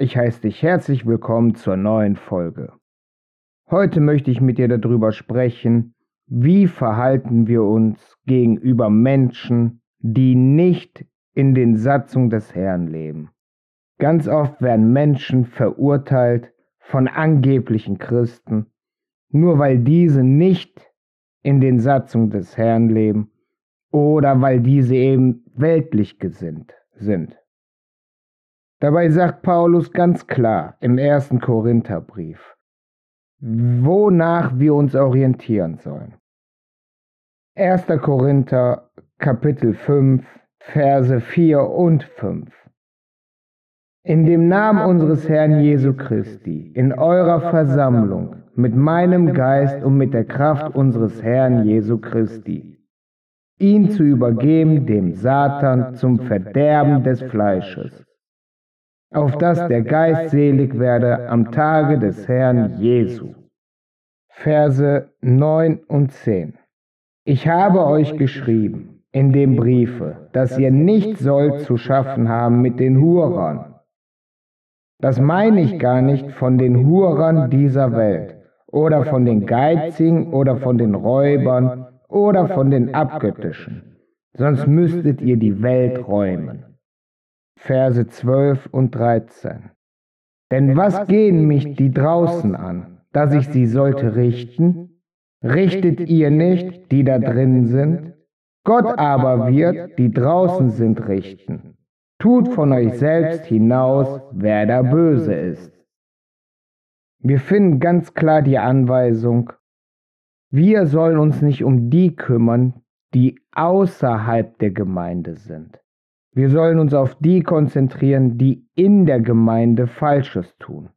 Ich heiße dich herzlich willkommen zur neuen Folge. Heute möchte ich mit dir darüber sprechen, wie verhalten wir uns gegenüber Menschen, die nicht in den Satzungen des Herrn leben. Ganz oft werden Menschen verurteilt von angeblichen Christen, nur weil diese nicht in den Satzungen des Herrn leben oder weil diese eben weltlich gesinnt sind. Dabei sagt Paulus ganz klar im 1. Korintherbrief, wonach wir uns orientieren sollen. 1. Korinther, Kapitel 5, Verse 4 und 5. In dem Namen unseres Herrn Jesu Christi, in eurer Versammlung, mit meinem Geist und mit der Kraft unseres Herrn Jesu Christi, ihn zu übergeben dem Satan zum Verderben des Fleisches, auf dass der Geist selig werde am Tage des Herrn Jesu. Verse 9 und 10. Ich habe euch geschrieben in dem Briefe, dass ihr nicht sollt zu schaffen haben mit den Hurern. Das meine ich gar nicht von den Hurern dieser Welt oder von den Geizigen oder von den Räubern oder von den Abgöttischen, sonst müsstet ihr die Welt räumen. Verse 12 und 13. Denn was gehen mich die draußen an, dass ich sie sollte richten? Richtet ihr nicht, die da drin sind? Gott aber wird, die draußen sind, richten. Tut von euch selbst hinaus, wer da böse ist. Wir finden ganz klar die Anweisung, wir sollen uns nicht um die kümmern, die außerhalb der Gemeinde sind. Wir sollen uns auf die konzentrieren, die in der Gemeinde Falsches tun,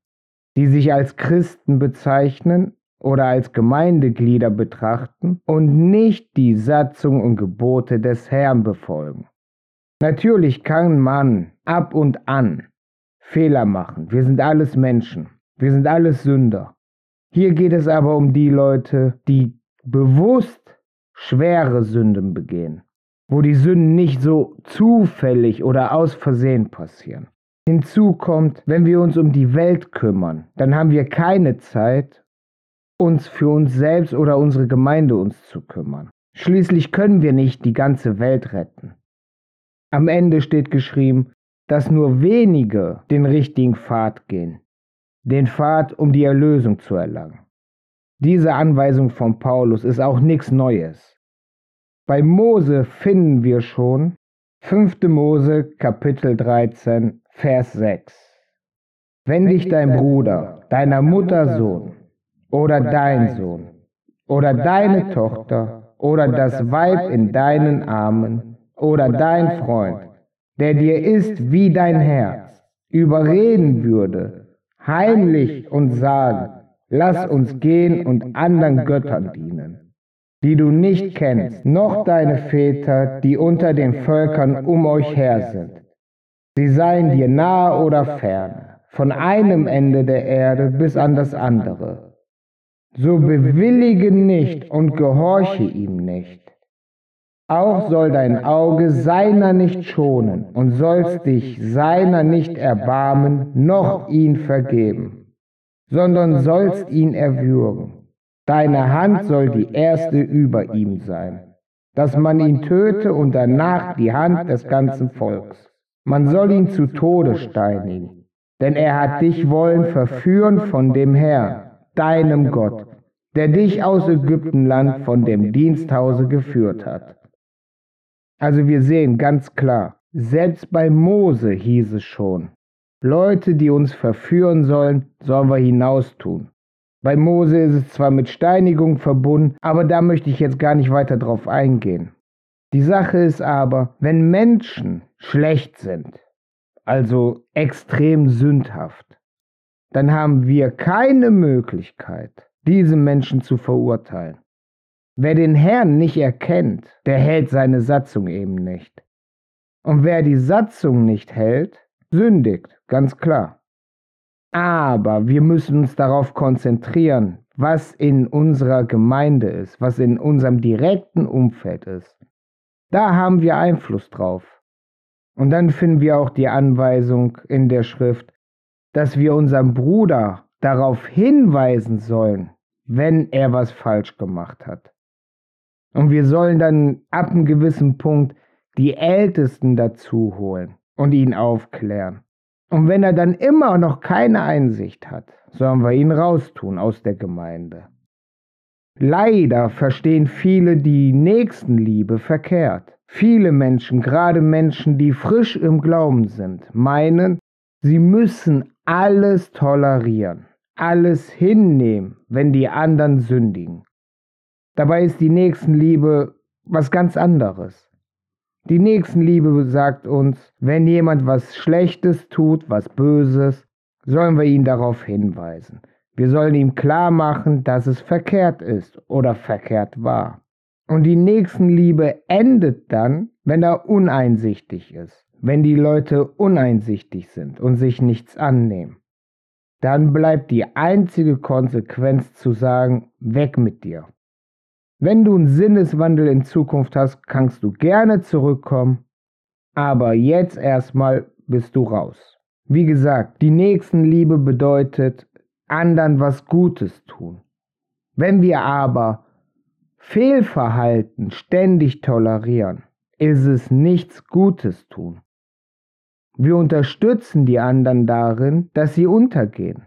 die sich als Christen bezeichnen oder als Gemeindeglieder betrachten und nicht die Satzungen und Gebote des Herrn befolgen. Natürlich kann man ab und an Fehler machen. Wir sind alles Menschen. Wir sind alles Sünder. Hier geht es aber um die Leute, die bewusst schwere Sünden begehen, wo die Sünden nicht so zufällig oder aus Versehen passieren. Hinzu kommt, wenn wir uns um die Welt kümmern, dann haben wir keine Zeit, uns für uns selbst oder unsere Gemeinde zu kümmern. Schließlich können wir nicht die ganze Welt retten. Am Ende steht geschrieben, dass nur wenige den richtigen Pfad gehen, den Pfad, um die Erlösung zu erlangen. Diese Anweisung von Paulus ist auch nichts Neues. Bei Mose finden wir schon 5. Mose, Kapitel 13, Vers 6. Wenn dich dein Bruder, deiner Mutter Sohn oder dein Sohn oder deine Tochter oder das Weib in deinen Armen oder dein Freund, der dir ist wie dein Herz, überreden würde, heimlich und sagen, lass uns gehen und anderen Göttern dienen, die du nicht kennst, noch deine Väter, die unter den Völkern um euch her sind. Sie seien dir nahe oder ferne, von einem Ende der Erde bis an das andere. So bewillige nicht und gehorche ihm nicht. Auch soll dein Auge seiner nicht schonen und sollst dich seiner nicht erbarmen, noch ihn vergeben, sondern sollst ihn erwürgen. Deine Hand soll die erste über ihm sein, dass man ihn töte und danach die Hand des ganzen Volks. Man soll ihn zu Tode steinigen, denn er hat dich wollen verführen von dem Herrn, deinem Gott, der dich aus Ägyptenland von dem Diensthause geführt hat. Also wir sehen ganz klar, selbst bei Mose hieß es schon, Leute, die uns verführen sollen, sollen wir hinaus tun. Bei Mose ist es zwar mit Steinigung verbunden, aber da möchte ich jetzt gar nicht weiter drauf eingehen. Die Sache ist aber, wenn Menschen schlecht sind, also extrem sündhaft, dann haben wir keine Möglichkeit, diese Menschen zu verurteilen. Wer den Herrn nicht erkennt, der hält seine Satzung eben nicht. Und wer die Satzung nicht hält, sündigt, ganz klar. Aber wir müssen uns darauf konzentrieren, was in unserer Gemeinde ist, was in unserem direkten Umfeld ist. Da haben wir Einfluss drauf. Und dann finden wir auch die Anweisung in der Schrift, dass wir unseren Bruder darauf hinweisen sollen, wenn er was falsch gemacht hat. Und wir sollen dann ab einem gewissen Punkt die Ältesten dazu holen und ihn aufklären. Und wenn er dann immer noch keine Einsicht hat, sollen wir ihn raustun aus der Gemeinde. Leider verstehen viele die Nächstenliebe verkehrt. Viele Menschen, gerade Menschen, die frisch im Glauben sind, meinen, sie müssen alles tolerieren, alles hinnehmen, wenn die anderen sündigen. Dabei ist die Nächstenliebe was ganz anderes. Die Nächstenliebe sagt uns, wenn jemand was Schlechtes tut, was Böses, sollen wir ihn darauf hinweisen. Wir sollen ihm klar machen, dass es verkehrt ist oder verkehrt war. Und die Nächstenliebe endet dann, wenn er uneinsichtig ist. Wenn die Leute uneinsichtig sind und sich nichts annehmen. Dann bleibt die einzige Konsequenz zu sagen, weg mit dir. Wenn du einen Sinneswandel in Zukunft hast, kannst du gerne zurückkommen, aber jetzt erstmal bist du raus. Wie gesagt, die Nächstenliebe bedeutet, anderen was Gutes tun. Wenn wir aber Fehlverhalten ständig tolerieren, ist es nichts Gutes tun. Wir unterstützen die anderen darin, dass sie untergehen.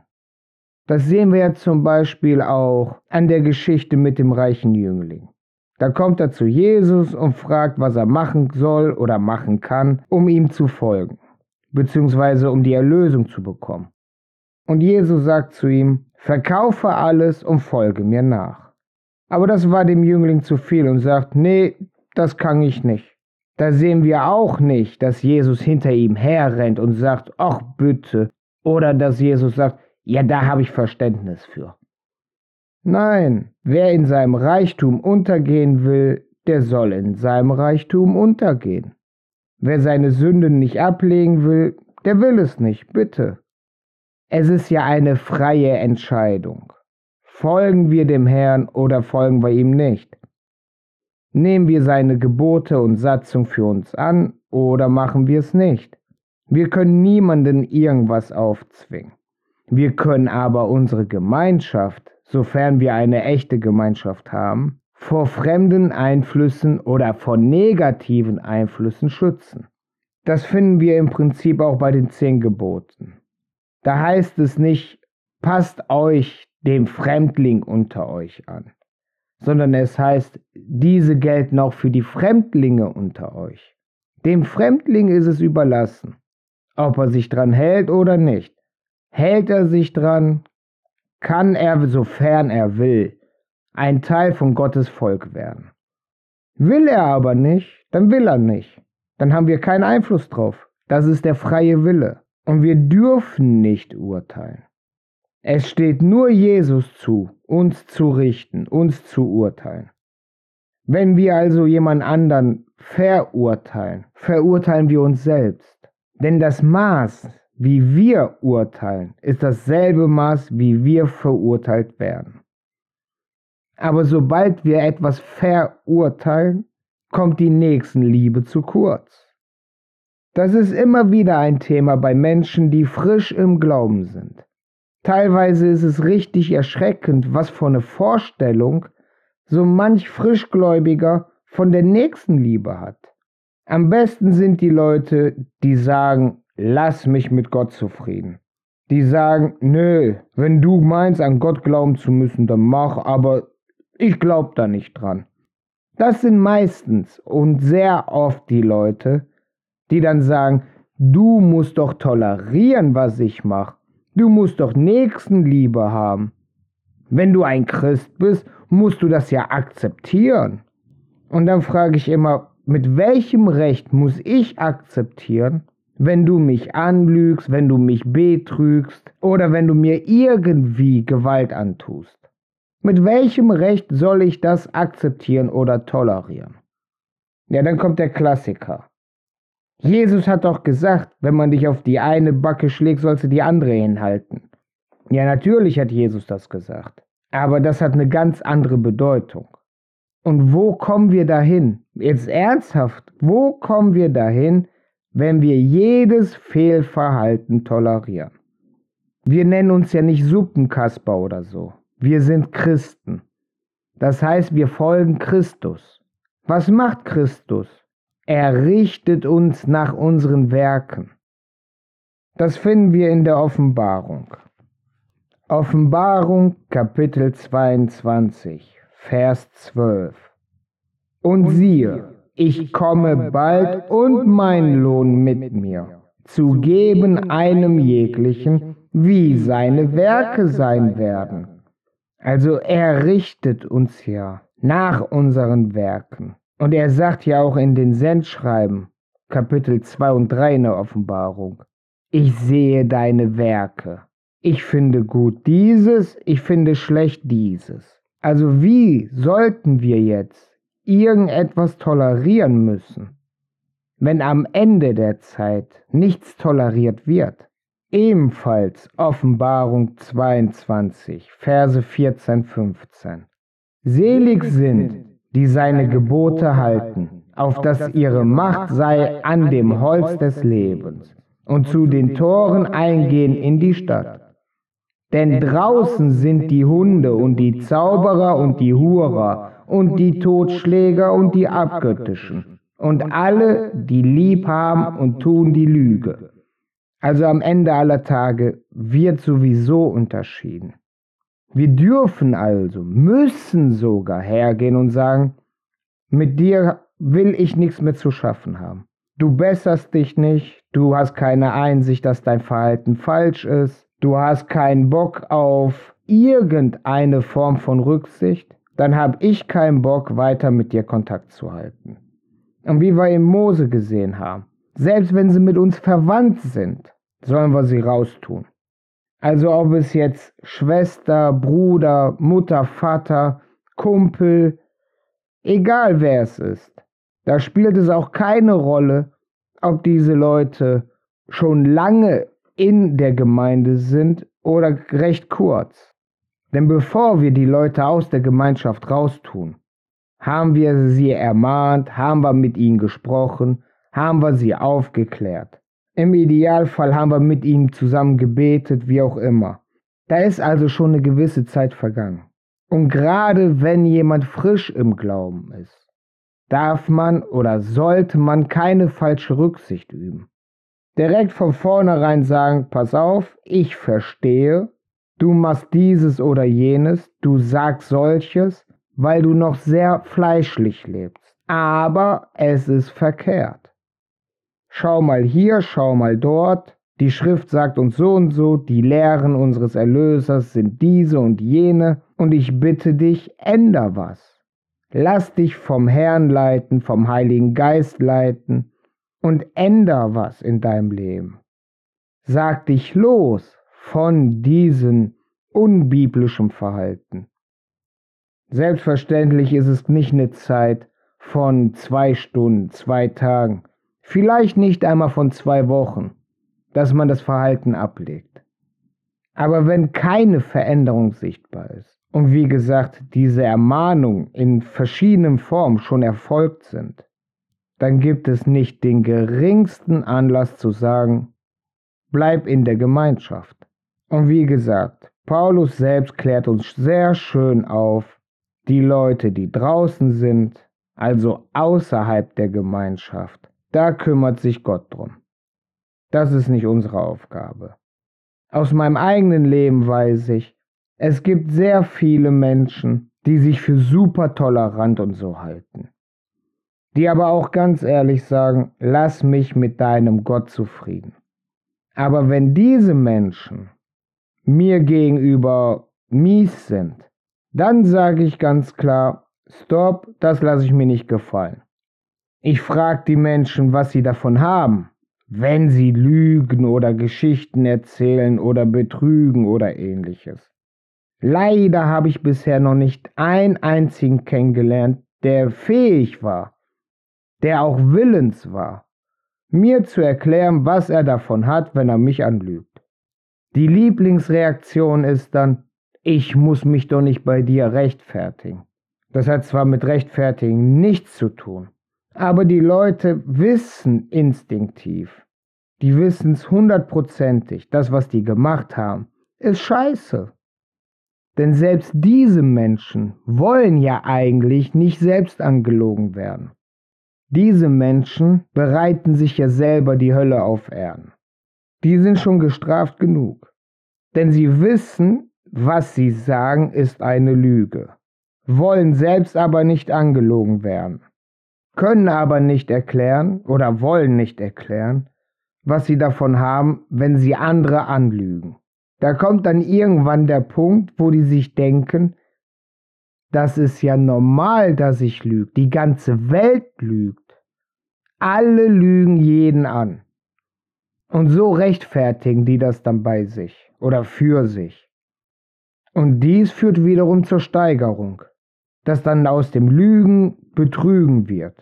Das sehen wir ja zum Beispiel auch an der Geschichte mit dem reichen Jüngling. Da kommt er zu Jesus und fragt, was er machen soll oder machen kann, um ihm zu folgen, beziehungsweise um die Erlösung zu bekommen. Und Jesus sagt zu ihm, verkaufe alles und folge mir nach. Aber das war dem Jüngling zu viel und sagt, nee, das kann ich nicht. Da sehen wir auch nicht, dass Jesus hinter ihm herrennt und sagt, ach bitte, oder dass Jesus sagt, ja, da habe ich Verständnis für. Nein, wer in seinem Reichtum untergehen will, der soll in seinem Reichtum untergehen. Wer seine Sünden nicht ablegen will, der will es nicht, bitte. Es ist ja eine freie Entscheidung. Folgen wir dem Herrn oder folgen wir ihm nicht? Nehmen wir seine Gebote und Satzung für uns an oder machen wir es nicht? Wir können niemanden irgendwas aufzwingen. Wir können aber unsere Gemeinschaft, sofern wir eine echte Gemeinschaft haben, vor fremden Einflüssen oder vor negativen Einflüssen schützen. Das finden wir im Prinzip auch bei den 10 Geboten. Da heißt es nicht, passt euch dem Fremdling unter euch an, sondern es heißt, diese gelten auch für die Fremdlinge unter euch. Dem Fremdling ist es überlassen, ob er sich dran hält oder nicht. Hält er sich dran, kann er, sofern er will, ein Teil von Gottes Volk werden. Will er aber nicht, dann will er nicht. Dann haben wir keinen Einfluss drauf. Das ist der freie Wille. Und wir dürfen nicht urteilen. Es steht nur Jesus zu, uns zu richten, uns zu urteilen. Wenn wir also jemand anderen verurteilen, verurteilen wir uns selbst. Denn das Maß, wie wir urteilen, ist dasselbe Maß, wie wir verurteilt werden. Aber sobald wir etwas verurteilen, kommt die Nächstenliebe zu kurz. Das ist immer wieder ein Thema bei Menschen, die frisch im Glauben sind. Teilweise ist es richtig erschreckend, was für eine Vorstellung so manch Frischgläubiger von der Nächstenliebe hat. Am besten sind die Leute, die sagen, lass mich mit Gott zufrieden. Die sagen, nö, wenn du meinst, an Gott glauben zu müssen, dann mach, aber ich glaube da nicht dran. Das sind meistens und sehr oft die Leute, die dann sagen, du musst doch tolerieren, was ich mache. Du musst doch Nächstenliebe haben. Wenn du ein Christ bist, musst du das ja akzeptieren. Und dann frage ich immer, mit welchem Recht muss ich akzeptieren, wenn du mich anlügst, wenn du mich betrügst oder wenn du mir irgendwie Gewalt antust? Mit welchem Recht soll ich das akzeptieren oder tolerieren? Ja, dann kommt der Klassiker. Jesus hat doch gesagt, wenn man dich auf die eine Backe schlägt, sollst du die andere hinhalten. Ja, natürlich hat Jesus das gesagt, aber das hat eine ganz andere Bedeutung. Und wo kommen wir dahin? Jetzt ernsthaft, wo kommen wir dahin, wenn wir jedes Fehlverhalten tolerieren? Wir nennen uns ja nicht Suppenkasper oder so. Wir sind Christen. Das heißt, wir folgen Christus. Was macht Christus? Er richtet uns nach unseren Werken. Das finden wir in der Offenbarung. Offenbarung, Kapitel 22, Vers 12. Und siehe, ich komme bald und mein Lohn mit mir, zu geben einem jeglichen, wie seine Werke sein werden. Also er richtet uns ja nach unseren Werken. Und er sagt ja auch in den Sendschreiben, Kapitel 2 und 3 in der Offenbarung, ich sehe deine Werke. Ich finde gut dieses, ich finde schlecht dieses. Also wie sollten wir jetzt irgendetwas tolerieren müssen, wenn am Ende der Zeit nichts toleriert wird? Ebenfalls Offenbarung 22, Verse 14, 15. Selig sind, die seine Gebote halten, auf dass ihre Macht sei an dem Holz des Lebens und zu den Toren eingehen in die Stadt. Denn draußen sind die Hunde und die Zauberer und die Hurer und die Totschläger und die Abgöttischen und alle, die lieb haben und tun die Lüge. Also am Ende aller Tage wird sowieso unterschieden. Wir dürfen also, müssen sogar hergehen und sagen, mit dir will ich nichts mehr zu schaffen haben. Du besserst dich nicht, du hast keine Einsicht, dass dein Verhalten falsch ist, du hast keinen Bock auf irgendeine Form von Rücksicht, dann habe ich keinen Bock, weiter mit dir Kontakt zu halten. Und wie wir in Mose gesehen haben, selbst wenn sie mit uns verwandt sind, sollen wir sie raustun. Also ob es jetzt Schwester, Bruder, Mutter, Vater, Kumpel, egal wer es ist. Da spielt es auch keine Rolle, ob diese Leute schon lange in der Gemeinde sind oder recht kurz. Denn bevor wir die Leute aus der Gemeinschaft raustun, haben wir sie ermahnt, haben wir mit ihnen gesprochen, haben wir sie aufgeklärt. Im Idealfall haben wir mit ihm zusammen gebetet, wie auch immer. Da ist also schon eine gewisse Zeit vergangen. Und gerade wenn jemand frisch im Glauben ist, darf man oder sollte man keine falsche Rücksicht üben. Direkt von vornherein sagen, pass auf, ich verstehe, du machst dieses oder jenes, du sagst solches, weil du noch sehr fleischlich lebst. Aber es ist verkehrt. Schau mal hier, schau mal dort, die Schrift sagt uns so und so, die Lehren unseres Erlösers sind diese und jene und ich bitte dich, änder was. Lass dich vom Herrn leiten, vom Heiligen Geist leiten und änder was in deinem Leben. Sag dich los von diesem unbiblischen Verhalten. Selbstverständlich ist es nicht eine Zeit von 2 Stunden, 2 Tagen, vielleicht nicht einmal von 2 Wochen, dass man das Verhalten ablegt. Aber wenn keine Veränderung sichtbar ist und wie gesagt, diese Ermahnungen in verschiedenen Formen schon erfolgt sind, dann gibt es nicht den geringsten Anlass zu sagen, bleib in der Gemeinschaft. Und wie gesagt, Paulus selbst klärt uns sehr schön auf, die Leute, die draußen sind, also außerhalb der Gemeinschaft, da kümmert sich Gott drum. Das ist nicht unsere Aufgabe. Aus meinem eigenen Leben weiß ich, es gibt sehr viele Menschen, die sich für super tolerant und so halten. Die aber auch ganz ehrlich sagen, lass mich mit deinem Gott zufrieden. Aber wenn diese Menschen mir gegenüber mies sind, dann sage ich ganz klar, stopp, das lasse ich mir nicht gefallen. Ich frage die Menschen, was sie davon haben, wenn sie lügen oder Geschichten erzählen oder betrügen oder ähnliches. Leider habe ich bisher noch nicht einen einzigen kennengelernt, der fähig war, der auch willens war, mir zu erklären, was er davon hat, wenn er mich anlügt. Die Lieblingsreaktion ist dann, ich muss mich doch nicht bei dir rechtfertigen. Das hat zwar mit Rechtfertigen nichts zu tun, aber die Leute wissen instinktiv, die wissen es hundertprozentig, das, was die gemacht haben, ist scheiße. Denn selbst diese Menschen wollen ja eigentlich nicht selbst angelogen werden. Diese Menschen bereiten sich ja selber die Hölle auf Erden. Die sind schon gestraft genug. Denn sie wissen, was sie sagen, ist eine Lüge. Wollen selbst aber nicht angelogen werden. Können aber nicht erklären oder wollen nicht erklären, was sie davon haben, wenn sie andere anlügen. Da kommt dann irgendwann der Punkt, wo die sich denken, das ist ja normal, dass ich lüge. Die ganze Welt lügt. Alle lügen jeden an. Und so rechtfertigen die das dann bei sich oder für sich. Und dies führt wiederum zur Steigerung, dass dann aus dem Lügen Betrügen wird.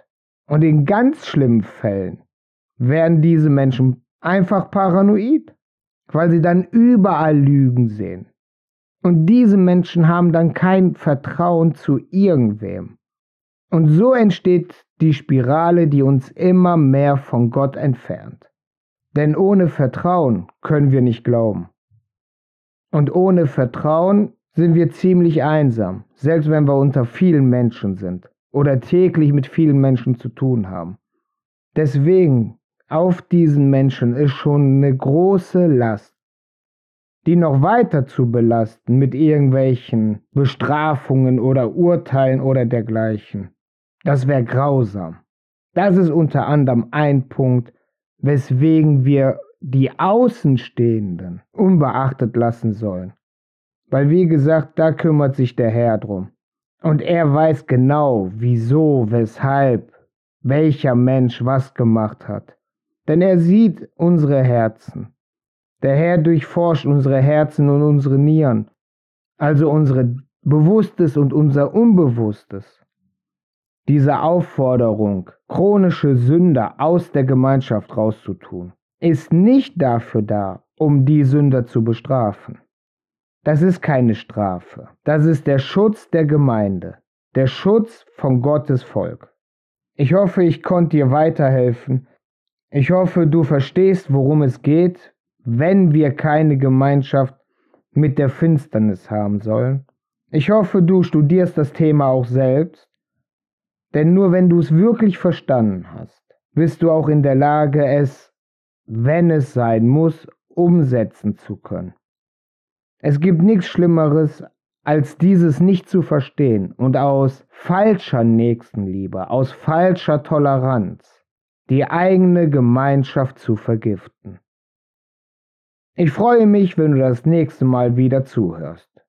Und in ganz schlimmen Fällen werden diese Menschen einfach paranoid, weil sie dann überall Lügen sehen. Und diese Menschen haben dann kein Vertrauen zu irgendwem. Und so entsteht die Spirale, die uns immer mehr von Gott entfernt. Denn ohne Vertrauen können wir nicht glauben. Und ohne Vertrauen sind wir ziemlich einsam, selbst wenn wir unter vielen Menschen sind oder täglich mit vielen Menschen zu tun haben. Deswegen auf diesen Menschen ist schon eine große Last, die noch weiter zu belasten mit irgendwelchen Bestrafungen oder Urteilen oder dergleichen. Das wäre grausam. Das ist unter anderem ein Punkt, weswegen wir die Außenstehenden unbeachtet lassen sollen. Weil, wie gesagt, da kümmert sich der Herr drum. Und er weiß genau, wieso, weshalb, welcher Mensch was gemacht hat. Denn er sieht unsere Herzen. Der Herr durchforscht unsere Herzen und unsere Nieren, also unser Bewusstes und unser Unbewusstes. Diese Aufforderung, chronische Sünder aus der Gemeinschaft rauszutun, ist nicht dafür da, um die Sünder zu bestrafen. Das ist keine Strafe. Das ist der Schutz der Gemeinde, der Schutz von Gottes Volk. Ich hoffe, ich konnte dir weiterhelfen. Ich hoffe, du verstehst, worum es geht, wenn wir keine Gemeinschaft mit der Finsternis haben sollen. Ich hoffe, du studierst das Thema auch selbst, denn nur wenn du es wirklich verstanden hast, bist du auch in der Lage, es, wenn es sein muss, umsetzen zu können. Es gibt nichts Schlimmeres, als dieses nicht zu verstehen und aus falscher Nächstenliebe, aus falscher Toleranz die eigene Gemeinschaft zu vergiften. Ich freue mich, wenn du das nächste Mal wieder zuhörst.